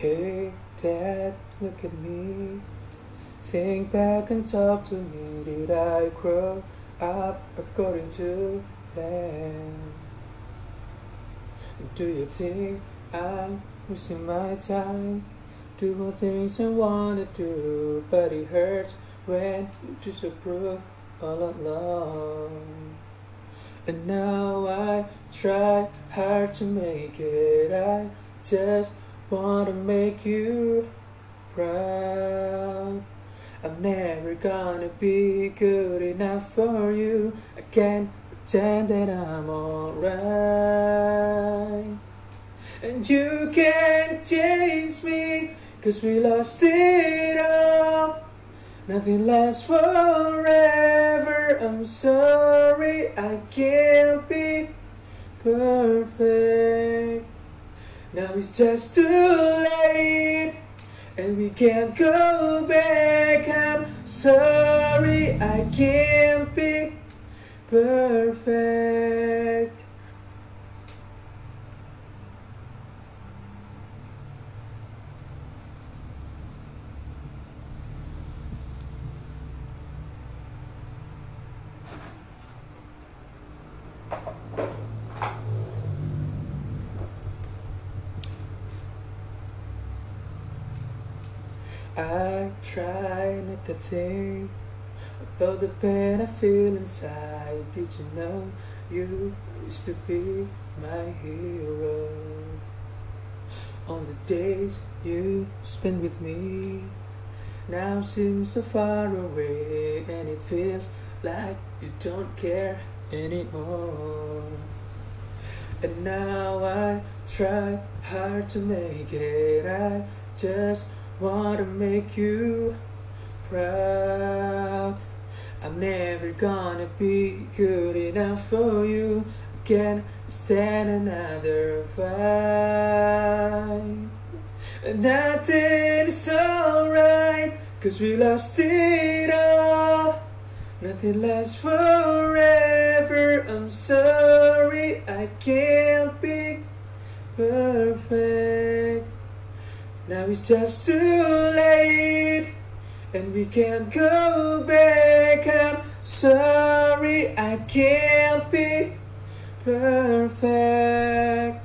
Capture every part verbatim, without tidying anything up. Hey, Dad, look at me. Think back and talk to me. Did I grow up according to plan? Do you think I'm wasting my time doing things I wanna do? But it hurts when you disapprove all along. And now I try hard to make it. I just wanna make you proud. I'm never gonna be good enough for you. I can't pretend that I'm alright. And you can't change me, cause we lost it all. Nothing lasts forever. I'm sorry I can't be perfect. Now it's just too late, and we can't go back. I'm sorry I can't be perfect. I try not to think about the pain I feel inside. Did you know you used to be my hero? All the days you spent with me now seem so far away, and it feels like you don't care anymore. And now I try hard to make it. I just wanna make you proud. I'm never gonna be good enough for you. I can't stand another fight. Nothing is alright, cause we lost it all. Nothing lasts forever. I'm sorry I can't be perfect. Now it's just too late, and we can't go back. I'm sorry I can't be perfect.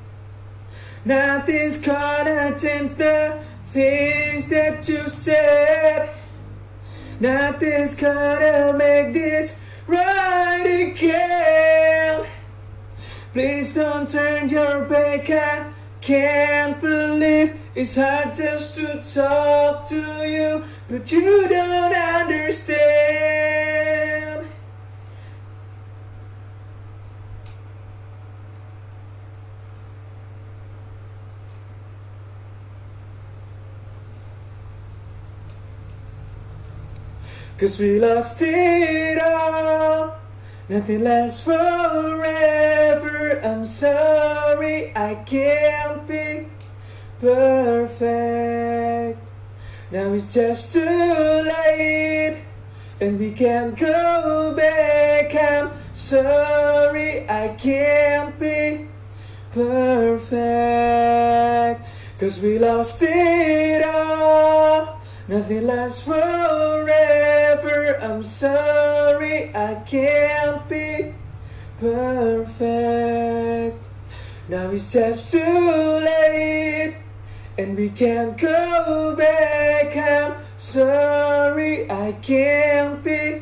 Nothing's gonna change the things that you said. Nothing's gonna make this right again. Please don't turn your back. I can't believe it's hard just to talk to you, but you don't understand. Cause we lost it all. Nothing lasts forever. I'm sorry I can't be perfect. Now it's just too late, and we can't go back. I'm sorry I can't be perfect. Cause we lost it all. Nothing lasts forever. I'm sorry I can't be perfect. Now it's just too late, and we can't go back. I'm sorry I can't be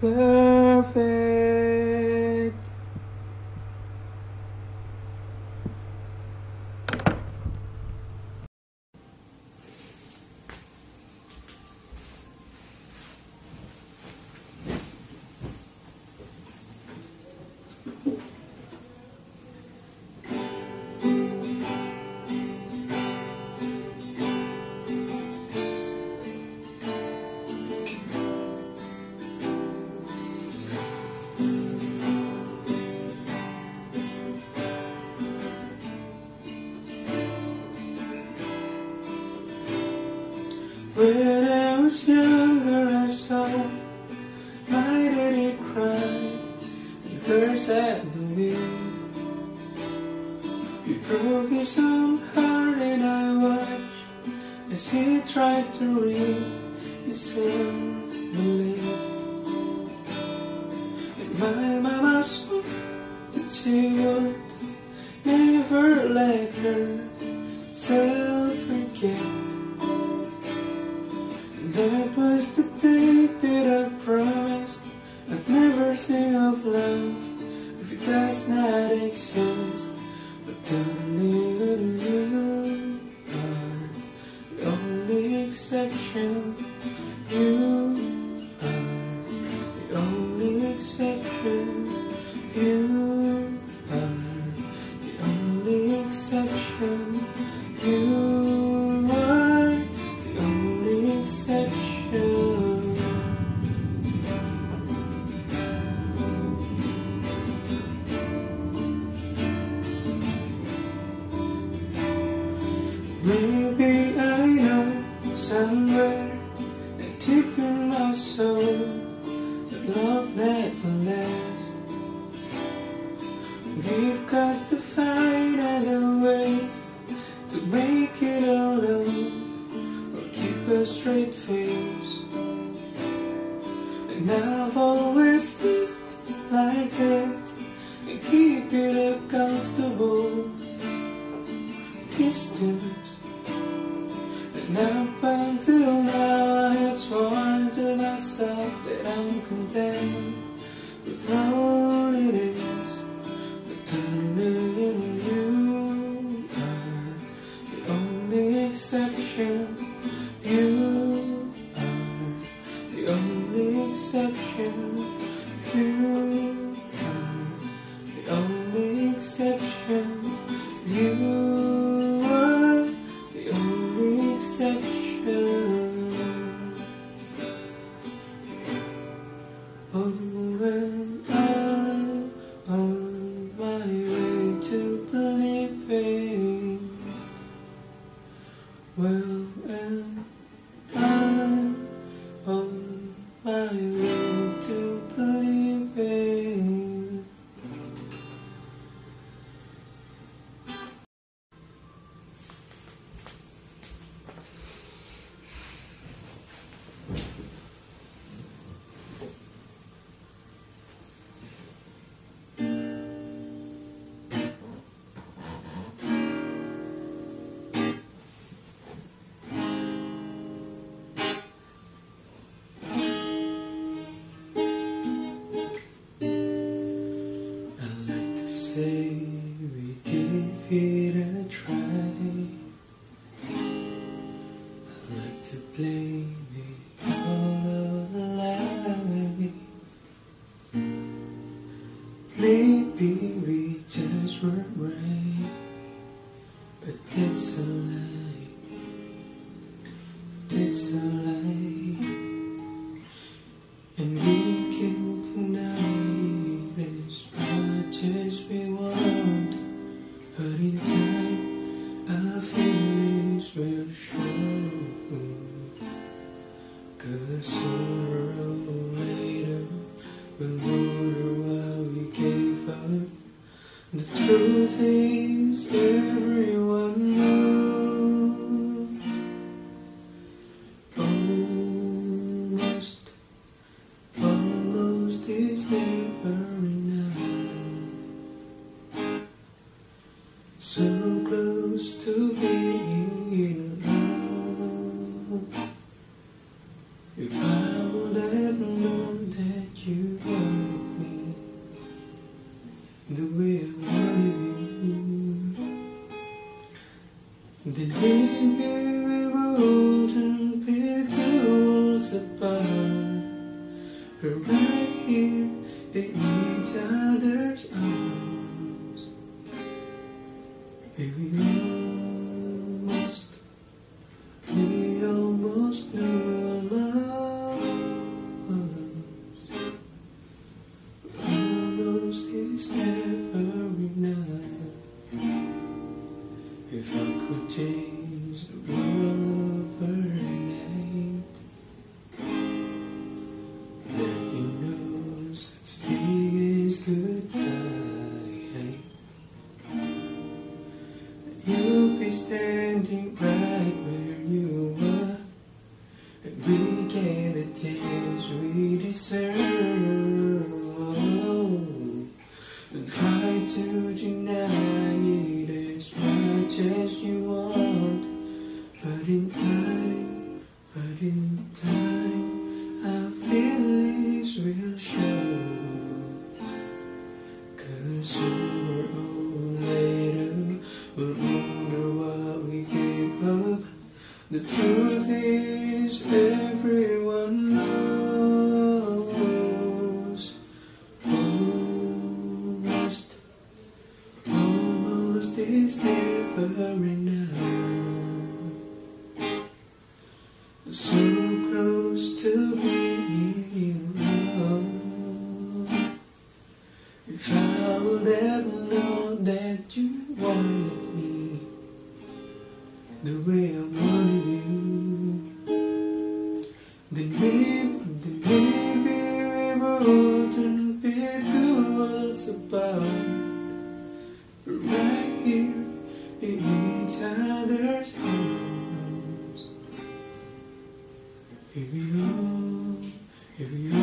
perfect. When I was younger, I saw my daddy cry and curse at the wheel. He broke his own heart, and I watched he tried to read his family. And my mama swore that she would never let herself forget. And that was the day that I promised I'd never sing of love if it does not exist. But only you are the only exception. You are the only exception. You are the only exception. You are the only exception. Maybe I know somewhere and deep in my soul that love never lasts. We've got to find other ways to make it alone or keep a straight face. And I've always lived like this and keep it up comfortable distance. And up until now I had sworn to myself that I'm content with loneliness. But only you are the only exception. You are the only exception. You are the only exception. You oh, when I'm on my way to believing, well, when I'm on my way to believing. Say we give it a try. I'd like to blame it all on the lie. Maybe we just weren't right, but that's a lie. That's a lie, and we can't deny it as much as we. But in time, our feelings will show. Cause sooner or later, we'll wonder why we gave up. The truth is, everyone knows. Almost, almost is never enough. So close to being in love. If I would have known that you wanted me the way I wanted you, then maybe we wouldn't be two worlds apart. We're right here in each other's arms. We almost, we almost knew our loves. Almost is never enough. If I could change the world overnight, then he knows that Steve is goodbye. You'll be standing right where you were. get the things we deserve. Don't try to deny it as much as you want, but in time, but in time, our feelings will show. Cause sooner or later, we'll wonder what we gave up. The truth is, everyone knows. Almost, almost is never enough. So close to being in love. If I would ever know that you wanted me the way I wanted you, then maybe, then maybe we wouldn't be two worlds apart, but right here in each other's arms. Here we are, here we are.